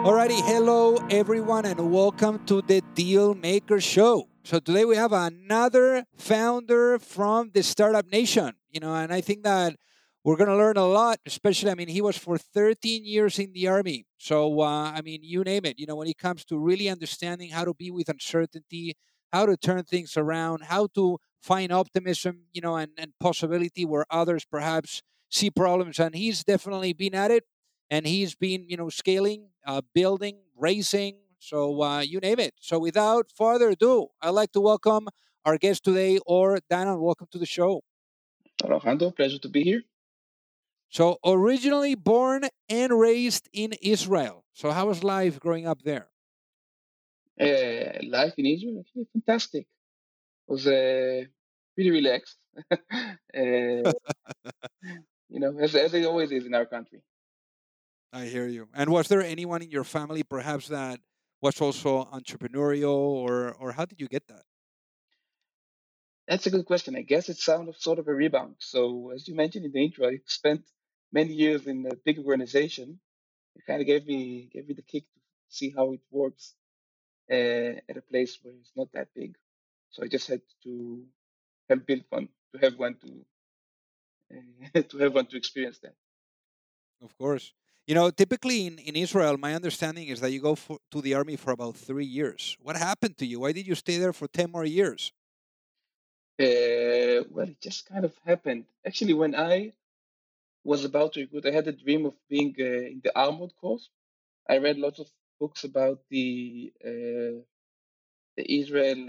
Alrighty, hello everyone and welcome to the DealMaker Show. So today we have another founder from the Startup Nation, and I think that we're going to learn a lot, especially, he was for 13 years in the Army. So, you name it, when it comes to really understanding how to be with uncertainty, how to turn things around, how to find optimism, and possibility where others perhaps see problems. And he's definitely been at it. And he's been, scaling, building, raising, so you name it. So without further ado, I'd like to welcome our guest today, Orr Danon. Welcome to the show. Alejandro, pleasure to be here. So originally born and raised in Israel. So how was life growing up there? Life in Israel, actually fantastic. It was pretty relaxed, as it always is in our country. I hear you. And was there anyone in your family, perhaps, that was also entrepreneurial, or how did you get that? That's a good question. I guess it's sort of a rebound. So, as you mentioned in the intro, I spent many years in a big organization. It kind of gave me the kick to see how it works at a place where it's not that big. So I just had to help build one, to have one to experience that. Of course. Typically in Israel, my understanding is that you go to the Army for about 3 years. What happened to you? Why did you stay there for 10 more years? Well, it just kind of happened. Actually, when I was about to recruit, I had a dream of being in the Armored Corps. I read lots of books about the Israel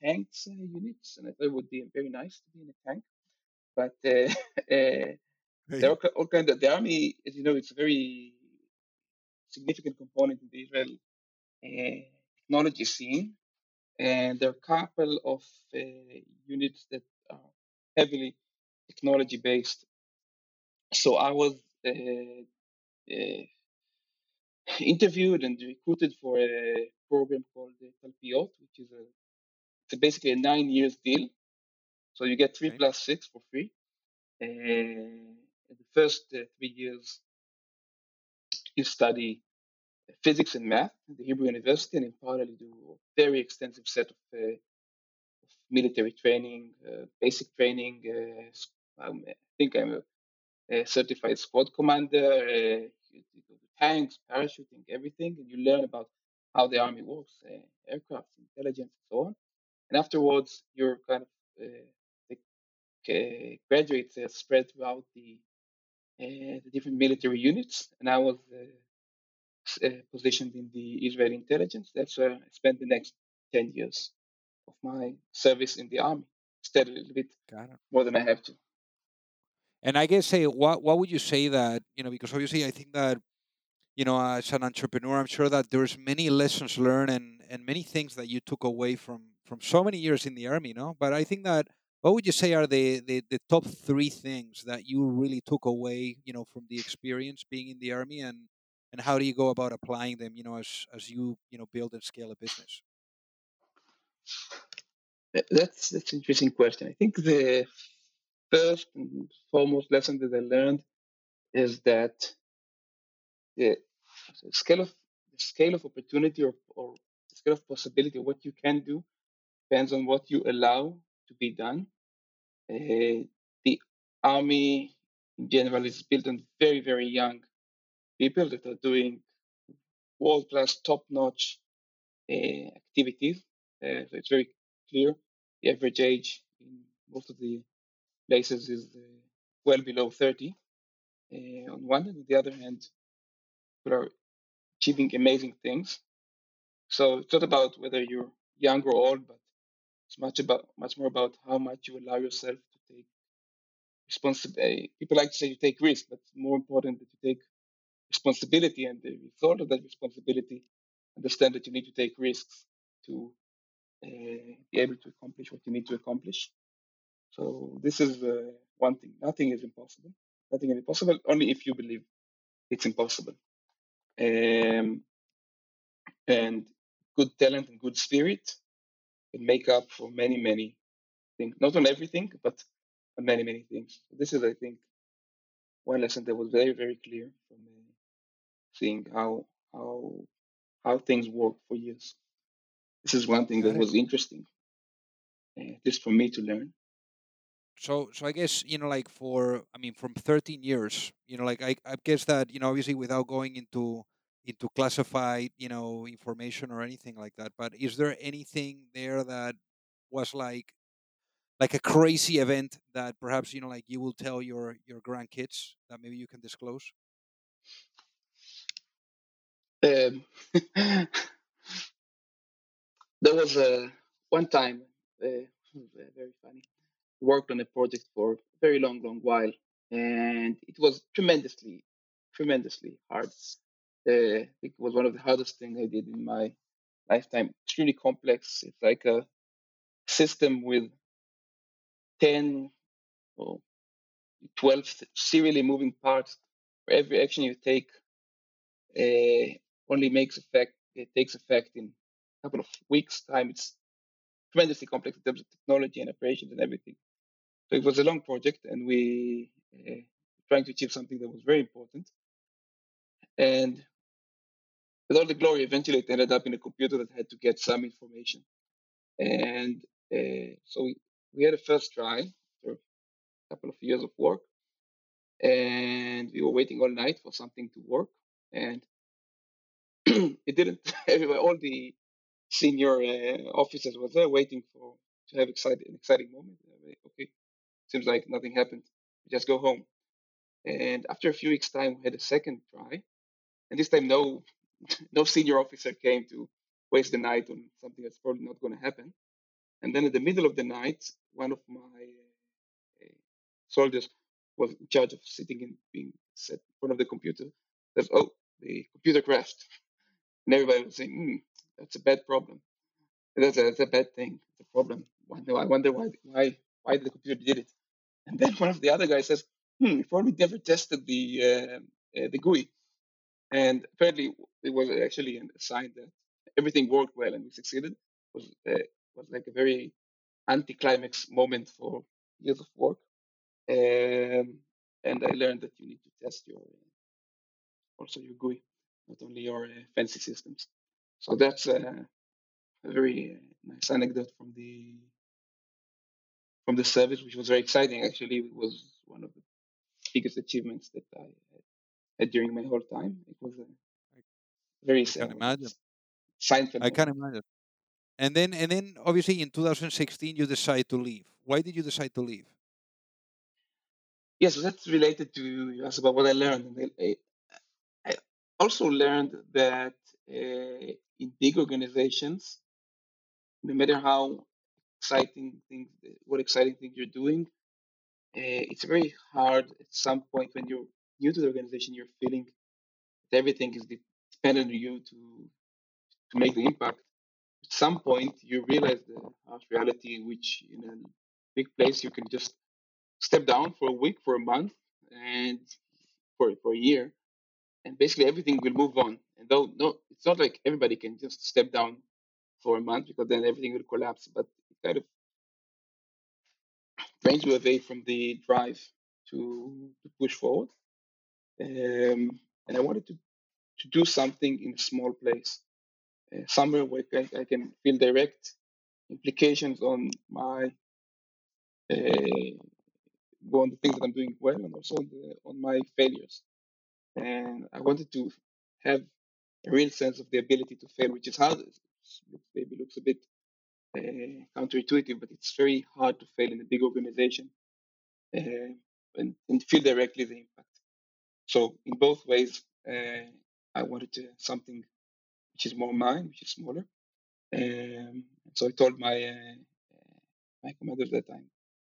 tanks units, and I thought it would be very nice to be in a tank. But... The Army, as you know, it's a very significant component in the Israel technology scene. And there are a couple of units that are heavily technology-based. So I was interviewed and recruited for a program called Talpiot, which is basically a 9 years deal. So you get 3 plus 6 for free. The first 3 years, you study physics and math at the Hebrew University, and in parallel, you do a very extensive set of military training, basic training. I think I'm a certified squad commander. You do tanks, parachuting, everything, and you learn about how the Army works, aircraft, intelligence, and so on. And afterwards, you're kind of graduates spread throughout the different military units, and I was positioned in the Israel intelligence. That's where I spent the next 10 years of my service in the Army. Instead, a little bit more than I have to. And I guess, what would you say that, because obviously I think that, as an entrepreneur, I'm sure that there's many lessons learned and many things that you took away from so many years in the Army, But I think that, what would you say are the top three things that you really took away, from the experience being in the Army, and how do you go about applying them, as you, build and scale a business? That's an interesting question. I think the first and foremost lesson that I learned is that the scale of opportunity or the scale of possibility of what you can do depends on what you allow to be done. The army in general is built on very, very young people that are doing world-class, top-notch activities. So it's very clear. The average age in most of the places is well below 30. On one hand, on the other hand, people are achieving amazing things. So it's not about whether you're young or old, but it's much more about how much you allow yourself to take responsibility. People like to say you take risk, but it's more important that you take responsibility, and the result of that responsibility, understand that you need to take risks to be able to accomplish what you need to accomplish. So this is one thing. Nothing is impossible. Nothing is impossible only if you believe it's impossible. And good talent and good spirit can make up for many, many things. Not on everything, but on many, many things. This is, I think, one lesson that was very, very clear from seeing how things work for years. This is one thing that was interesting, just for me to learn. So I guess, from 13 years, I guess that, obviously without going into classified, information or anything like that, but is there anything there that was like a crazy event that perhaps, you will tell your grandkids that maybe you can disclose? There was one time, very funny, worked on a project for a very long while, and it was tremendously hard. I think it was one of the hardest things I did in my lifetime. It's really complex. It's like a system with 10 or 12 serially moving parts. Where every action you take only takes effect in a couple of weeks' time. It's tremendously complex in terms of technology and operations and everything. So it was a long project, and we were trying to achieve something that was very important. And with all the glory, eventually it ended up in a computer that had to get some information. And so we had a first try after a couple of years of work. And we were waiting all night for something to work. And it didn't. All the senior officers were there waiting to have an exciting moment. Okay, seems like nothing happened. Just go home. And after a few weeks' time, we had a second try. And this time, no senior officer came to waste the night on something that's probably not going to happen. And then in the middle of the night, one of my soldiers was in charge of sitting and being set in front of the computer. Says, "Oh, the computer crashed." And everybody was saying, that's a bad problem. That's a bad thing. It's a problem. I wonder why the computer did it. And then one of the other guys says, we probably never tested the GUI. And apparently, it was actually a sign that everything worked well and we succeeded. It was like a very anticlimax moment for years of work. And I learned that you need to test your GUI, not only your fancy systems. So that's a very nice anecdote from the service, which was very exciting. Actually, it was one of the biggest achievements that I had during my whole time. It was I can imagine. And then, obviously, in 2016, you decide to leave. Why did you decide to leave? Yes, so that's related to you asked about what I learned. And I also learned that in big organizations, no matter what exciting things you're doing, it's very hard at some point when you're new to the organization, you're feeling that everything is dependent on you to make the impact. At some point, you realize the harsh reality, which in a big place, you can just step down for a week, for a month, and for a year, and basically everything will move on. And it's not like everybody can just step down for a month because then everything will collapse, but it kind of drains you away from the drive to push forward. And I wanted to do something in a small place, somewhere where I can feel direct implications on my on the things that I'm doing well, and also on my failures. And I wanted to have a real sense of the ability to fail, which is hard. It maybe looks a bit counterintuitive, but it's very hard to fail in a big organization and feel directly the impact. So in both ways, I wanted to something which is more mine, which is smaller. So I told my my commander that I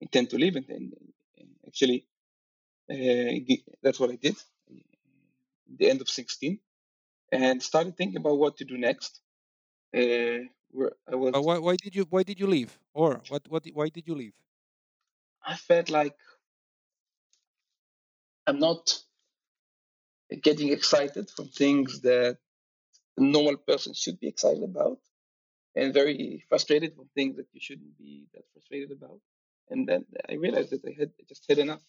intend to leave, and actually that's what I did. The end of 2016, and started thinking about what to do next. Why did you leave? Or why did you leave? I felt like I'm not getting excited from things that a normal person should be excited about, and very frustrated from things that you shouldn't be that frustrated about. And then I realized that I just had enough.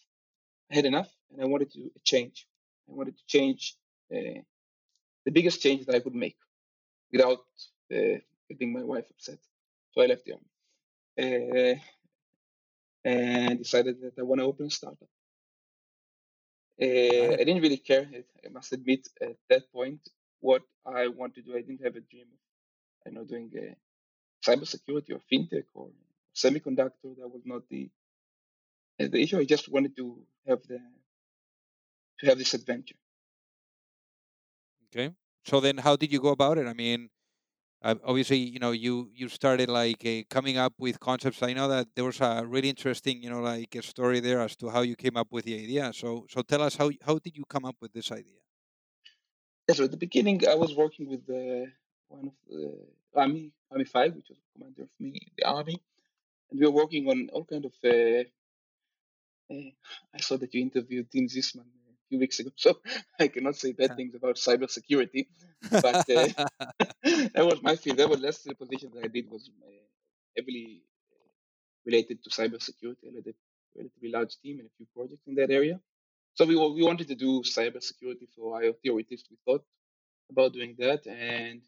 I had enough, and I wanted to change. I wanted to change the biggest change that I could make without getting my wife upset. So I left the army and decided that I want to open a startup. I didn't really care, I must admit, at that point, what I want to do. I didn't have a dream of doing cybersecurity or fintech or semiconductor. That was not the issue. I just wanted to have this adventure. Okay. So then how did you go about it? I mean, obviously, you started coming up with concepts. I know that there was a really interesting, a story there as to how you came up with the idea. So tell us, how did you come up with this idea? Yeah, so at the beginning, I was working with one of the Rami 5, which was a commander of me in the army. And we were working on all kind of, I saw that you interviewed Tim Zisman few weeks ago, so I cannot say bad things about cybersecurity, but that was my field. That was less the position that I did was heavily related to cybersecurity. I had a relatively large team and a few projects in that area. So we wanted to do cybersecurity for IoT, or at least we thought about doing that. And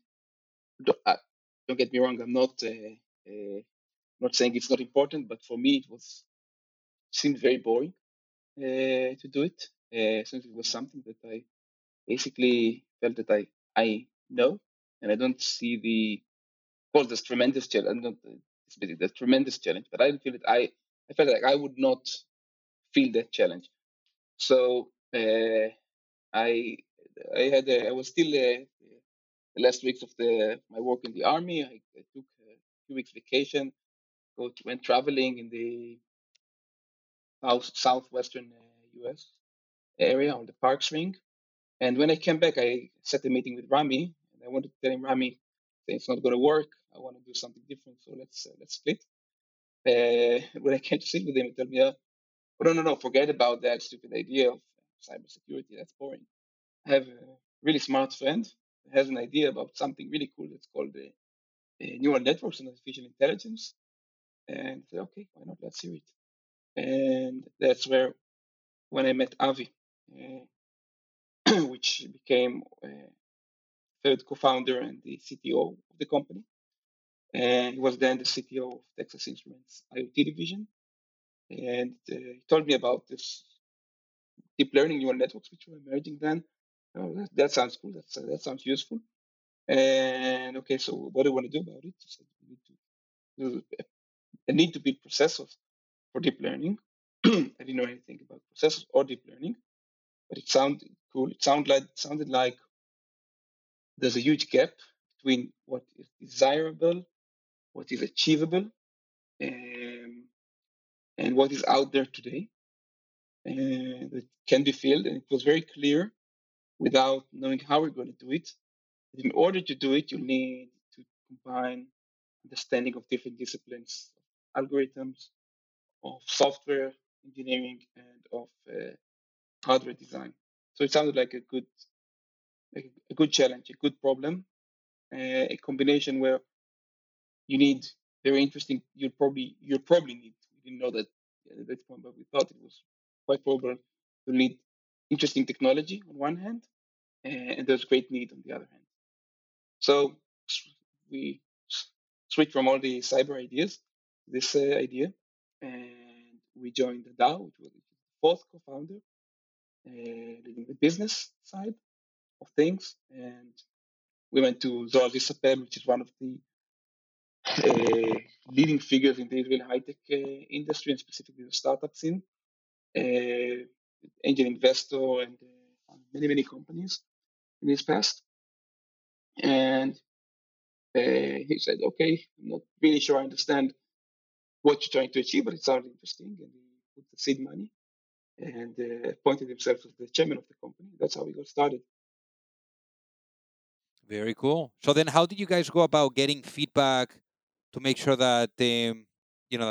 don't get me wrong, I'm not saying it's not important, but for me it seemed very boring to do it. Since it was something that I basically felt that I know, and I don't see there's tremendous challenge. Not the tremendous challenge, but I didn't feel that I felt like I would not feel that challenge. So I was still the last weeks of my work in the army. I took a few weeks vacation, went traveling in the southwestern U.S. area on the Parks Ring, and when I came back, I set a meeting with Rami, and I wanted to tell him, Rami, it's not going to work. I want to do something different, so let's split. When I came to sit with him, he told me, "No, forget about that stupid idea of cybersecurity. That's boring. I have a really smart friend who has an idea about something really cool. That's called neural networks and artificial intelligence." And I said, "Okay, why not? Let's hear it." And that's when I met Avi, which became third co-founder and the CTO of the company. And he was then the CTO of Texas Instruments IoT division. And he told me about this deep learning neural networks, which were emerging then. Oh, that sounds cool. That sounds useful. And okay, so what do you want to do about it? He said, I need to build processors for deep learning. I didn't know anything about processors or deep learning, but it sounded cool. It sounded like there's a huge gap between what is desirable, what is achievable, and what is out there today that can be filled. And it was very clear, without knowing how we're going to do it, that in order to do it, you need to combine understanding of different disciplines, algorithms, of software engineering, and of hardware design. So it sounded like a good challenge, a good problem, a combination where you need very interesting. You probably need. We didn't know that at that point, but we thought it was quite probable. You need interesting technology on one hand, and there's great need on the other hand. So we switched from all the cyber ideas to this idea, and we joined Adal, which was the fourth co-founder, leading the business side of things. And we went to Zohar Zisapem, which is one of the leading figures in the Israeli high-tech industry, and specifically the startup scene, angel investor, and many, many companies in his past. And he said, okay, I'm not really sure I understand what you're trying to achieve, but it sounded interesting. And he put the seed money and appointed himself as the chairman of the company. That's how we got started. Very cool. So then how did you guys go about getting feedback to make sure that, that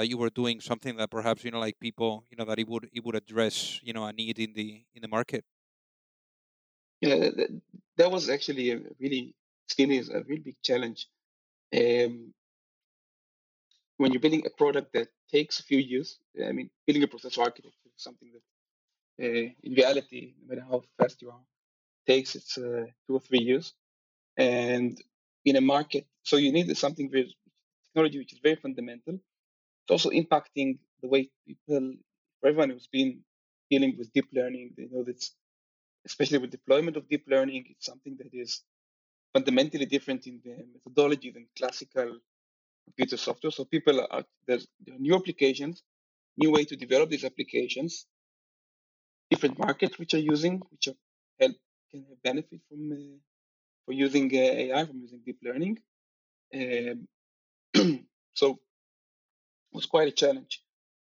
you were doing something that perhaps, like people, that it would address, a need in the market? Yeah, that was actually a really big challenge. When you're building a product that takes a few years, building a processor architecture is something that in reality, no matter how fast you are, takes its 2 or 3 years. And in a market, so you need something very technology which is very fundamental. It's also impacting the way people, for everyone who's been dealing with deep learning, they know that, especially with deployment of deep learning, it's something that is fundamentally different in the methodology than classical computer software. So people are, there are new applications, new way to develop these applications, different markets which are using, can have benefit from using AI, from using deep learning. So it was quite a challenge.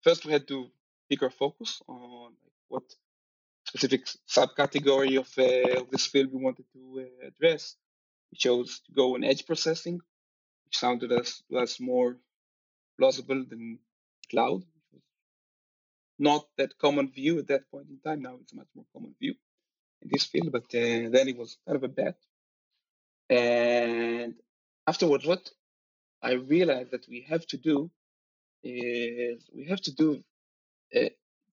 First, we had to pick our focus on what specific subcategory of this field we wanted to address. We chose to go on edge processing, which sounded to us more plausible than cloud. It was not that common view at that point in time. Now it's a much more common view in this field, but then it was kind of a bet. And afterwards, what I realized that we have to do is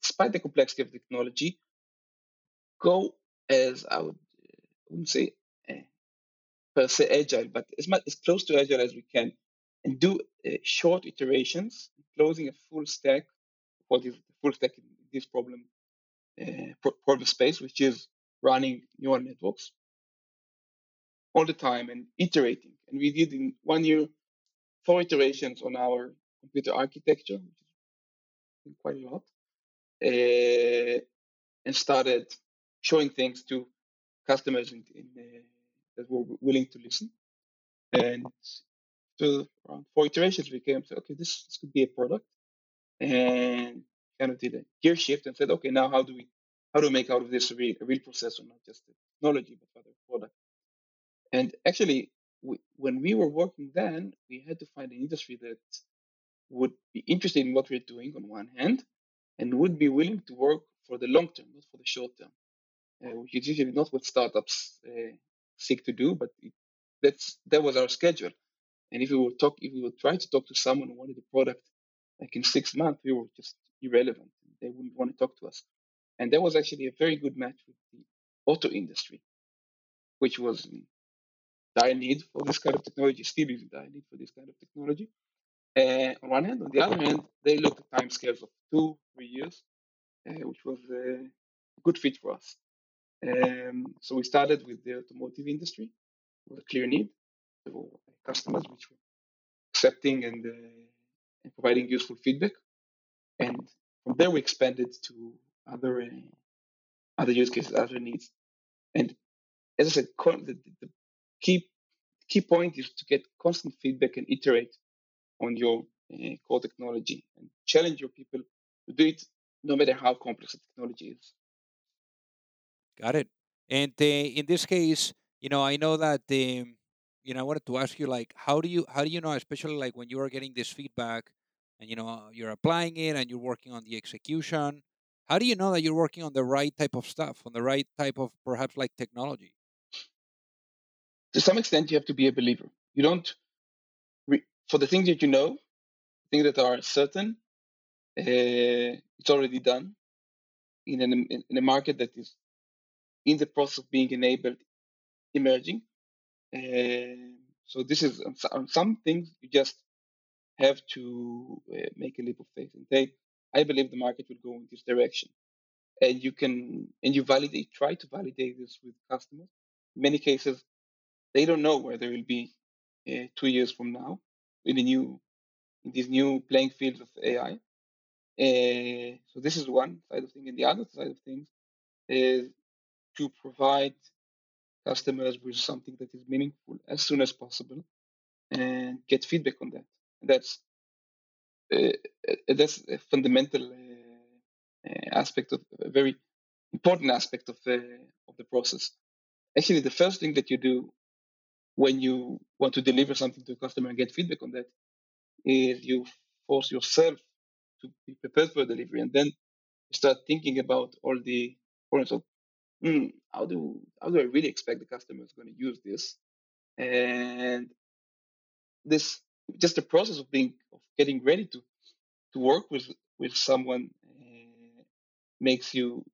despite the complexity of technology, go as per se agile, but as close to agile as we can, and do short iterations, closing a full stack for this full stack in this problem space, which is running neural networks all the time and iterating. And we did in 1 year 4 iterations on our computer architecture, which is quite a lot, and started showing things to customers that were willing to listen. And so around 4 iterations, we came to, okay, this could be a product. And kind of did a gear shift and said, okay, now how do we make out of this a real process, or not just the technology, but rather a product? And actually, when we were working then, we had to find an industry that would be interested in what we're doing on one hand, and would be willing to work for the long term, not for the short term, which is usually not what startups seek to do. But that was our schedule. And if we would try to talk to someone who wanted a product like in 6 months, we were just irrelevant. They wouldn't want to talk to us. And that was actually a very good match with the auto industry, which was dire need for this kind of technology, still is dire need for this kind of technology. On one hand, on the other hand, they looked at time scales of 2-3 years, which was a good fit for us. So we started with the automotive industry, with a clear need for customers which were accepting and providing useful feedback. And from there, we expanded to other use cases, other needs. And as I said, the key point is to get constant feedback and iterate on your core technology and challenge your people to do it, no matter how complex the technology is. Got it. And in this case, I know that I wanted to ask you, how do you know, especially when you are getting this feedback and you're applying it and you're working on the execution, how do you know that you're working on the right type of stuff, on the right type of perhaps technology? To some extent, you have to be a believer. You don't, for the things that you know, things that are certain, it's already done in a market that is in the process of being enabled, emerging. So this is some things you just have to make a leap of faith and say, I believe the market will go in this direction. And you can, and you validate, try to validate this with customers. In many cases, they don't know where they will be 2 years from now in this new playing field of AI. So this is one side of things. And the other side of things is to provide customers with something that is meaningful as soon as possible and get feedback on that. That's a fundamental aspect of a very important aspect of the process. Actually, the first thing that you do when you want to deliver something to a customer and get feedback on that is you force yourself to be prepared for delivery, and then you start thinking about all the forms of how do I really expect the customer is going to use this, and this just the process of getting ready to work with someone makes you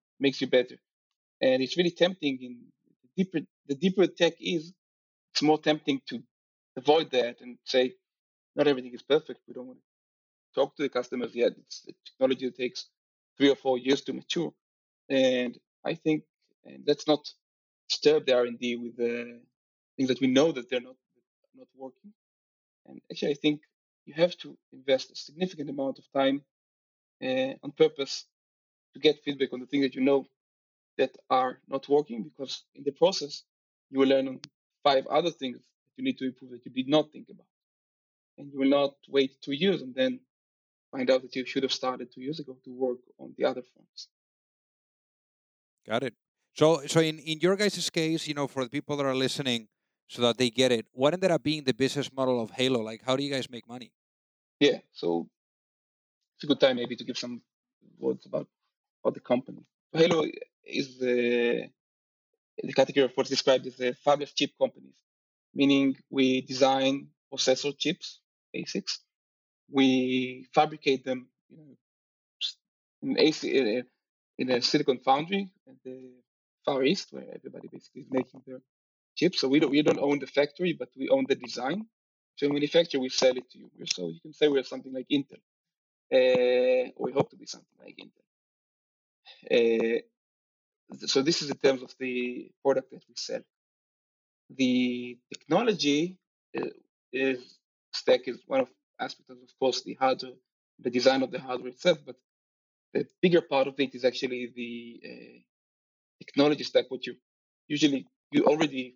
better. And it's really tempting in the deeper tech is, it's more tempting to avoid that and say, not everything is perfect. We don't want to talk to the customers yet. It's the technology that takes 3 or 4 years to mature. And I think let's not disturb the R&D with the things that we know that they're not working. And actually, I think you have to invest a significant amount of time on purpose to get feedback on the things that you know that are not working, because in the process, you will learn on 5 other things that you need to improve that you did not think about. And you will not wait 2 years and then find out that you should have started 2 years ago to work on the other fronts. Got it. So in your guys' case, for the people that are listening, so that they get it, what ended up being the business model of Hailo? Like, how do you guys make money? Yeah, so it's a good time maybe to give some words about the company. So Hailo is the category of what's described as a fabless chip companies, meaning we design processor chips, ASICs. We fabricate them in a silicon foundry in the Far East, where everybody basically is making their chips. So we don't own the factory, but we own the design. So we manufacture, we sell it to you. So you can say we're something like Intel. Or we hope to be something like Intel. So this is in terms of the product that we sell. The technology stack is one of aspects of course, the hardware, the design of the hardware itself, but the bigger part of it is actually the technology stack, which you already,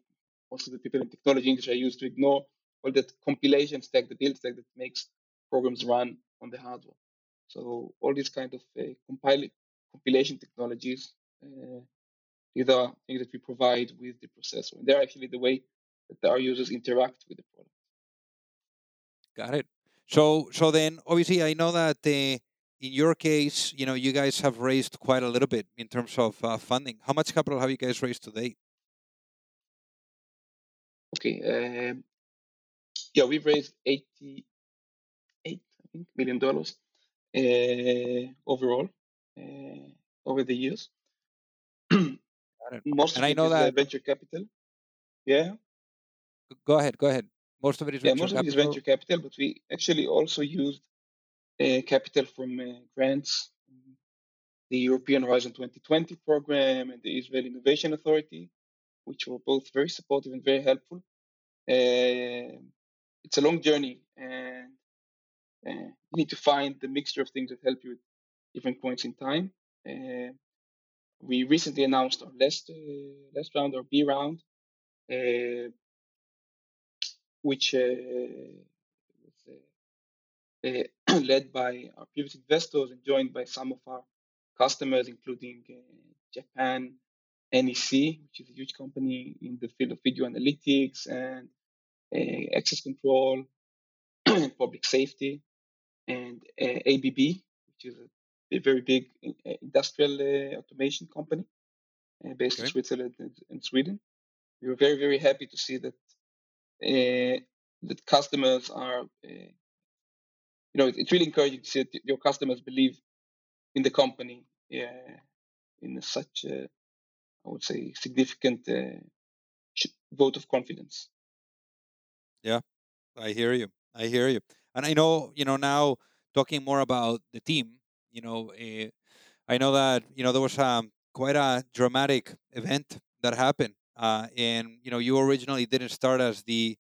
most of the people in technology industry are used to ignore all that compilation stack, the build stack that makes programs run on the hardware. So all these kind of compilation technologies, these are things that we provide with the processor. And they're actually the way that our users interact with the product. Got it. So then, obviously, I know that in your case, you guys have raised quite a little bit in terms of funding. How much capital have you guys raised to date? Okay. We've raised $88 million overall over the years. Most and of I it know is that venture capital. Yeah. Go ahead. Most of it is venture capital. Most of it is venture capital, but we actually also used capital from grants, the European Horizon 2020 program and the Israel Innovation Authority, which were both very supportive and very helpful. It's a long journey, and you need to find the mixture of things that help you at different points in time. We recently announced our last round, our B round, which was led by our previous investors and joined by some of our customers, including Japan, NEC, which is a huge company in the field of video analytics and access control and public safety, and ABB, which is a very big industrial automation company based in Switzerland and Sweden. We were very, very happy to see that that customers are, it's really encouraging to see that your customers believe in the company in such a I would say, significant vote of confidence. Yeah, I hear you. And I know, now talking more about the team, I know that, there was quite a dramatic event that happened. And, you originally didn't start as the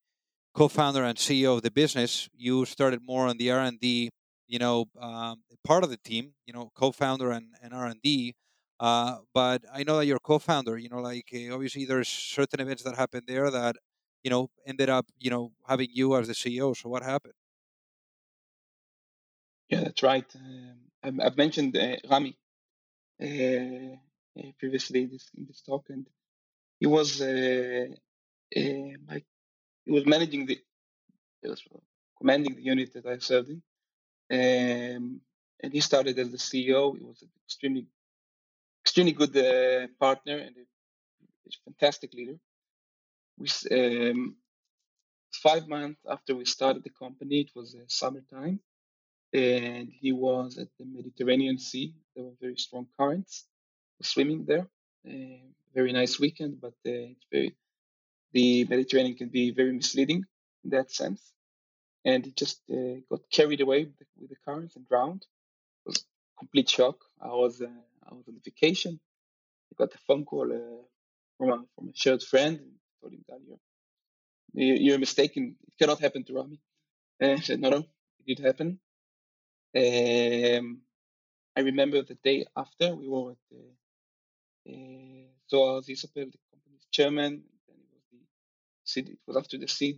co-founder and CEO of the business. You started more on the R&D, part of the team, co-founder and R&D. But I know that your co-founder, obviously there's certain events that happened there that, ended up, having you as the CEO. So what happened? Yeah, that's right. I've mentioned Rami previously in this talk, and he was commanding the unit that I served in, and he started as the CEO. He was an extremely good partner and a fantastic leader. We 5 months after we started the company, it was summertime, and he was at the Mediterranean Sea. There were very strong currents. Swimming there, very nice weekend, but the Mediterranean can be very misleading in that sense. And he just got carried away with the currents and drowned. It was a complete shock. I was on vacation. I got a phone call from a shared friend and told him that you're mistaken. It cannot happen to Rami. I said no, it did happen. I remember the day after we were at Zohar Zisapem, the company's chairman. And it was after the seed.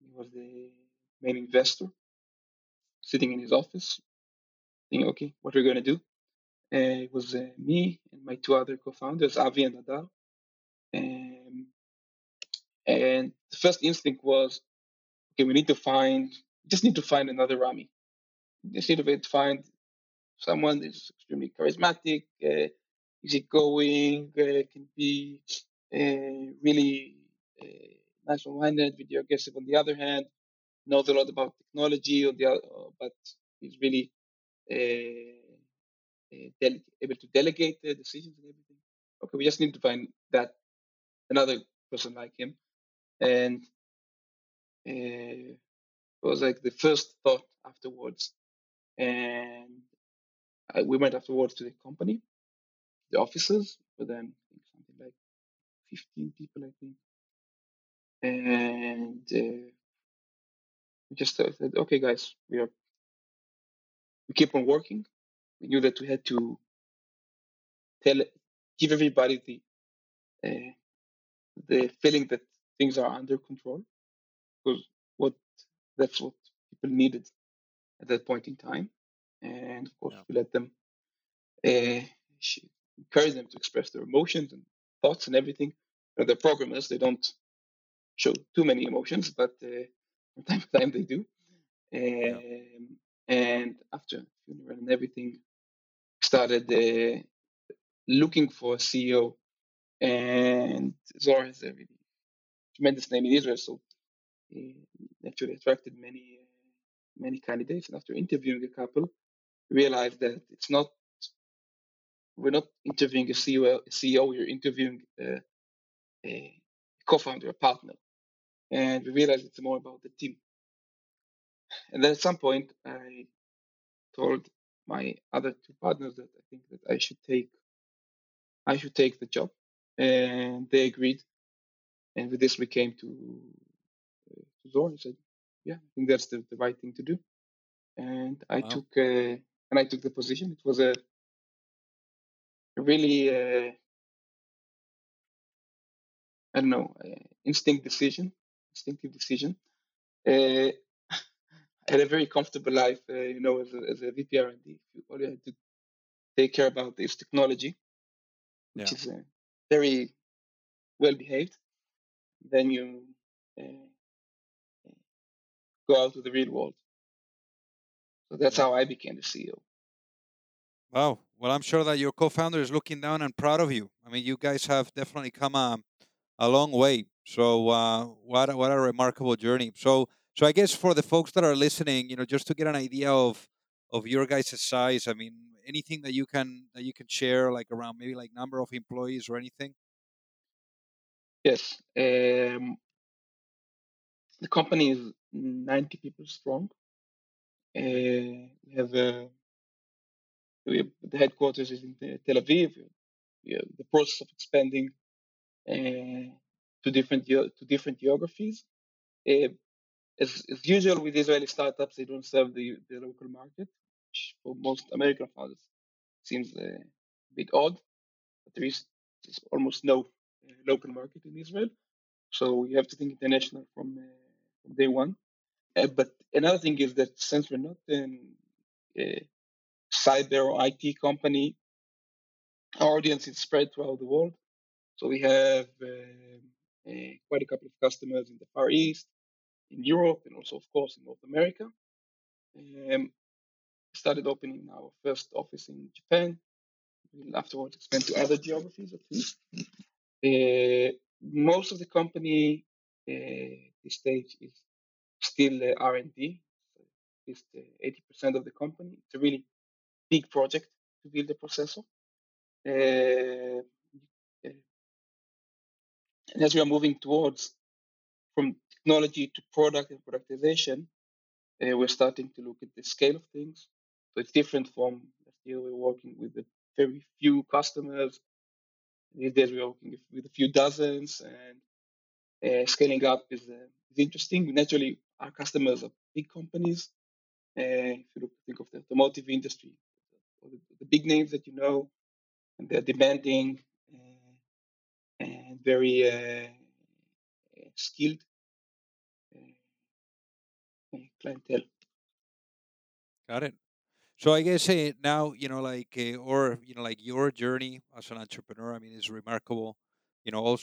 He was the main investor, sitting in his office, thinking, okay, what are we going to do? It was me and my two other co-founders, Avi and Adal. And the first instinct was, okay, we just need to find another Rami. We just need to find someone that's extremely charismatic, easygoing, can be really nice on one hand, video aggressive on the other hand, knows a lot about technology, but is really able to delegate the decisions and everything. Okay, we just need to find another person like him. And it was like the first thought afterwards. And we went afterwards to the company, the offices, for them, something like 15 people, I think. And we just said, okay, guys, we keep on working. We knew that we had to give everybody the feeling that things are under control, because that's what people needed at that point in time. And of course, we let them encourage them to express their emotions and thoughts and everything. They're programmers; they don't show too many emotions, but from time to time they do. And after funeral and everything, started looking for a CEO. And Zohar has a really tremendous name in Israel, so he naturally attracted many candidates, and after interviewing a couple, realized that we're not interviewing a CEO, you're interviewing a co-founder, a partner. And we realized it's more about the team. And then at some point, I told my other two partners that I think that I should take the job. And they agreed. And with this, we came to Zohar and said, yeah, I think that's the right thing to do. And I took the position. It was a really, instinctive decision. I had a very comfortable life, as a VP R&D. All you had to take care about is technology, which is very well behaved. Then you go out to the real world. So that's how I became the CEO. Wow. Well, I'm sure that your co-founder is looking down and proud of you. I mean, you guys have definitely come a long way. So what a remarkable journey. So I guess for the folks that are listening, just to get an idea of your guys' size, I mean, anything that you can share, like around maybe like number of employees or anything? Yes. The company is 90 people strong. The headquarters is in Tel Aviv. We are in the process of expanding to different geographies. As usual with Israeli startups, they don't serve the local market, which for most American founders seems a bit odd. But there is almost no local market in Israel, so you have to think international from day one. But another thing is that since we're not a cyber or IT company, our audience is spread throughout the world. So we have quite a couple of customers in the Far East, in Europe, and also, of course, in North America. Started opening our first office in Japan. We'll afterwards expand to other geographies, at least. Most of the company at this stage is still R&D, so at least 80% of the company. It's a really big project to build a processor. And as we are moving towards from technology to product and productization, we're starting to look at the scale of things. So it's different from last year. We're working with a very few customers. These days we're working with a few dozens, and scaling up is interesting. Naturally, our customers are big companies. If you think of the automotive industry, or the big names that you know, and they're demanding and very skilled clientele. Got it. So I guess now, your journey as an entrepreneur, I mean, is remarkable. All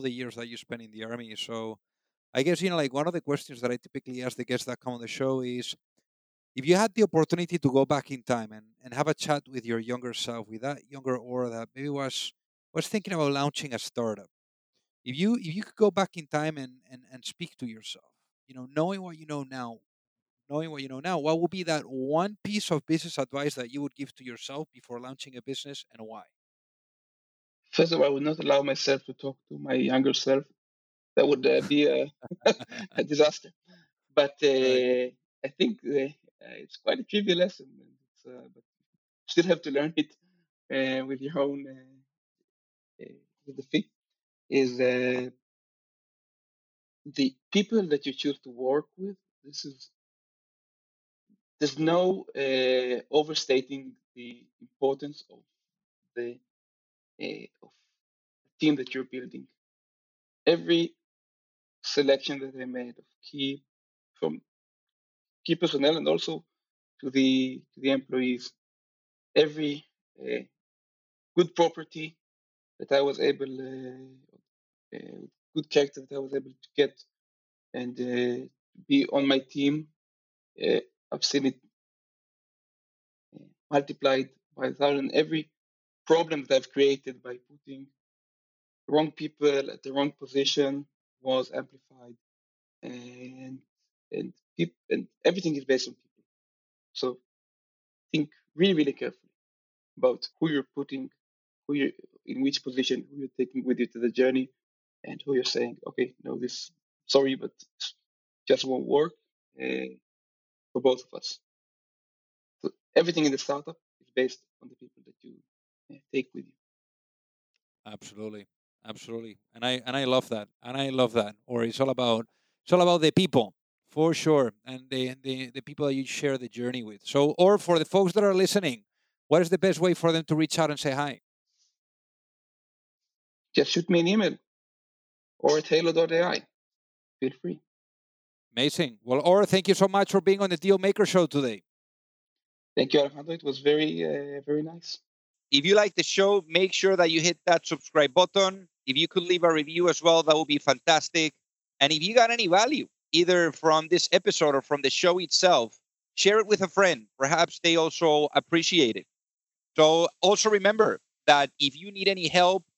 the years that you spent in the Army. So I guess, one of the questions that I typically ask the guests that come on the show is, if you had the opportunity to go back in time and have a chat with your younger self, with that younger Orr that maybe was thinking about launching a startup, if you could go back in time and speak to yourself, knowing what you know now, what would be that one piece of business advice that you would give to yourself before launching a business, and why? First of all, I would not allow myself to talk to my younger self. That would be a disaster. But I think it's quite a trivial lesson. It's, but you still have to learn it with your own with the feet. Is the people that you choose to work with? There's no overstating the importance of the team that you're building. Every selection that I made of key personnel, and also to the employees, every good property that I was able, good character that I was able to get and be on my team, I've seen it multiplied by 1,000. Every problem that I've created by putting the wrong people at the wrong position was amplified, and everything is based on people. So think really, really carefully about who you're putting, who you in which position, who you're taking with you to the journey, and who you're saying, okay, no, this, sorry, but just won't work for both of us. So everything in the startup is based on the people that you take with you. Absolutely, and I love that, Or it's all about the people. For sure, and the people that you share the journey with. So, or for the folks that are listening, what is the best way for them to reach out and say hi? Just shoot me an email, or at hailo.ai. Feel free. Amazing. Well, Orr, thank you so much for being on the DealMaker Show today. Thank you, Alejandro. It was very nice. If you like the show, make sure that you hit that subscribe button. If you could leave a review as well, that would be fantastic. And if you got any value, either from this episode or from the show itself, share it with a friend. Perhaps they also appreciate it. So also remember that if you need any help,